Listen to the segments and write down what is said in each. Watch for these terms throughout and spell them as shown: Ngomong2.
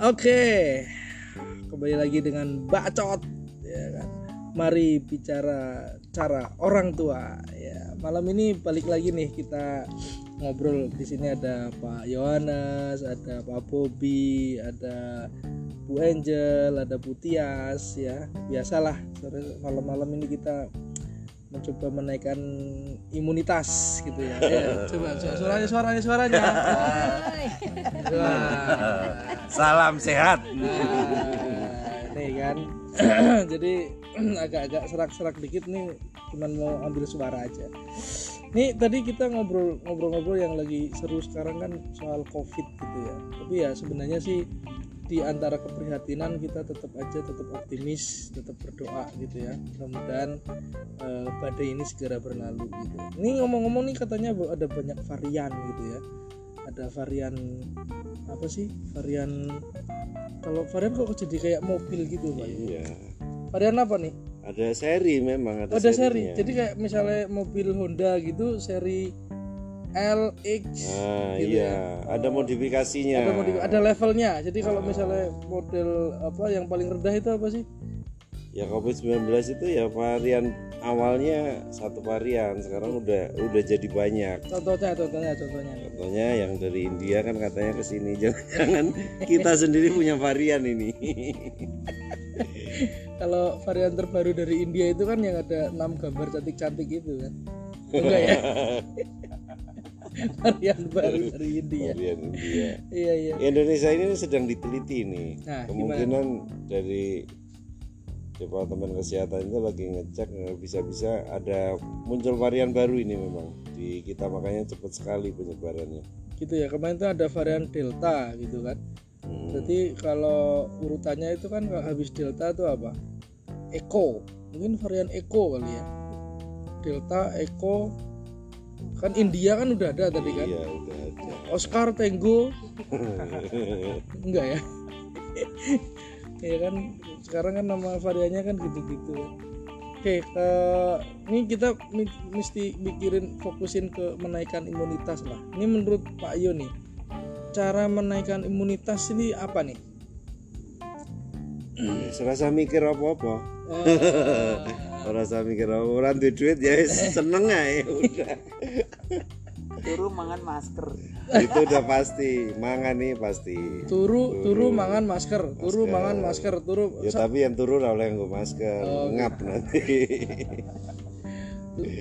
Oke, kembali lagi dengan Bacot, ya kan? Mari bicara cara orang tua. Ya, malam ini balik lagi nih kita ngobrol. Di sini ada Pak Yohanes, ada Pak Bobi, ada Bu Angel, ada Bu Tias. Ya, biasalah sore malam-malam ini kita mencoba menaikkan imunitas gitu ya. Coba suaranya. Wah. Salam sehat. Nah, nih kan. Jadi agak-agak serak-serak dikit nih, cuman mau ambil suara aja. Nih tadi kita ngobrol-ngobrol yang lagi seru sekarang kan soal COVID gitu ya. Tapi ya sebenarnya sih di antara keprihatinan kita tetap optimis, tetap berdoa gitu ya. Mudah-mudahan badai ini segera berlalu gitu. Ini ngomong-ngomong nih katanya ada banyak varian gitu ya. Ada varian apa sih? Varian kalau varian kok jadi kayak mobil gitu, Pak. Iya. Varian apa nih? Ada seri memang, ada seri. Jadi kayak misalnya mobil Honda gitu seri LX gitu iya. Ya. Ada modifikasinya. Ada levelnya. Jadi kalau misalnya model apa yang paling rendah itu apa sih? Ya COVID-19 itu ya varian awalnya satu varian, sekarang udah jadi banyak. Contohnya. Contohnya yang dari India kan katanya ke sini. Jangan kita sendiri punya varian ini. Kalau varian terbaru dari India itu kan yang ada 6 gambar cantik-cantik itu kan. Enggak ya? Varian baru dari India. Iya. Indonesia ini sedang diteliti nih. Nah, kemungkinan gimana? Dari Departemen Kesehatan itu lagi ngecek, bisa-bisa ada muncul varian baru ini memang di kita, makanya cepat sekali penyebarannya. Gitu ya, kemarin itu ada varian Delta gitu kan. Jadi kalau urutannya itu kan habis Delta itu apa? Echo. Mungkin varian Echo kali ya. Delta, Echo, kan India kan udah ada tadi kan? Iya, udah ada. Oscar, Tango. Enggak ya? Ya kan sekarang kan nama variannya kan gitu-gitu. Oke, ini kita mesti mikirin fokusin ke menaikkan imunitas lah. Ini menurut Pak Yo nih, cara menaikkan imunitas ini apa nih? Serasa mikir apa-apa. Orang saya mikir orang duit ya seneng ya udah. Turu mangan masker. Itu udah pasti, mangan nih pasti. Turu mangan masker, turu. Ya tapi yang turu lah oleh nggo masker, ngap nanti.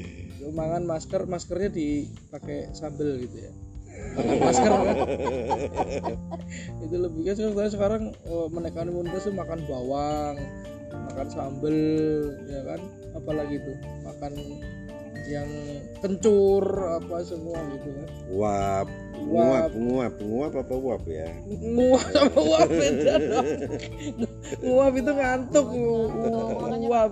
Turu mangan masker, maskernya dipakai sambel gitu ya. Masker kan? Itu lebih kan sekarang menekan imunitas tuh makan bawang, makan sambel, ya kan, apalagi itu makan yang kencur apa semua gitu kan. Nguap beda dong. Nguap itu ngantuk. Nguap.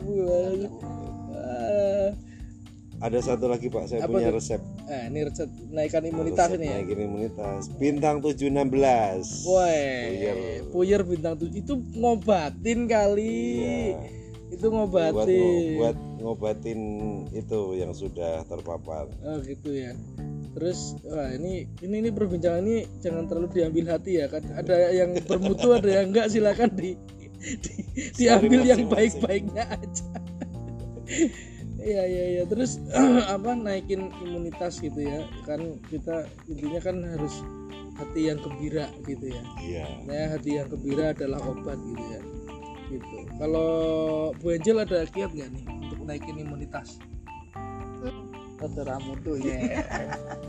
Ada satu lagi Pak, saya punya resep. Ini resep naikkan imunitas ini ya. Naikin imunitas. Bintang 716. Woi. Puyer bintang 7 itu ngobatin kali. Iya. Itu ngobatin. Buat ngobatin itu yang sudah terpapar. Oh gitu ya. Terus wah ini perbincangan ini jangan terlalu diambil hati ya kan. Ada yang bermutu ada yang enggak, silakan diambil yang baik-baiknya aja. Iya. Terus apa naikin imunitas gitu ya. Kan kita intinya kan harus hati yang gembira gitu ya. Iya. Nah, hati yang gembira adalah obat gitu ya. Gitu. Kalau Bu Angel ada kiat enggak nih untuk naikin imunitas? Teteramutu ya.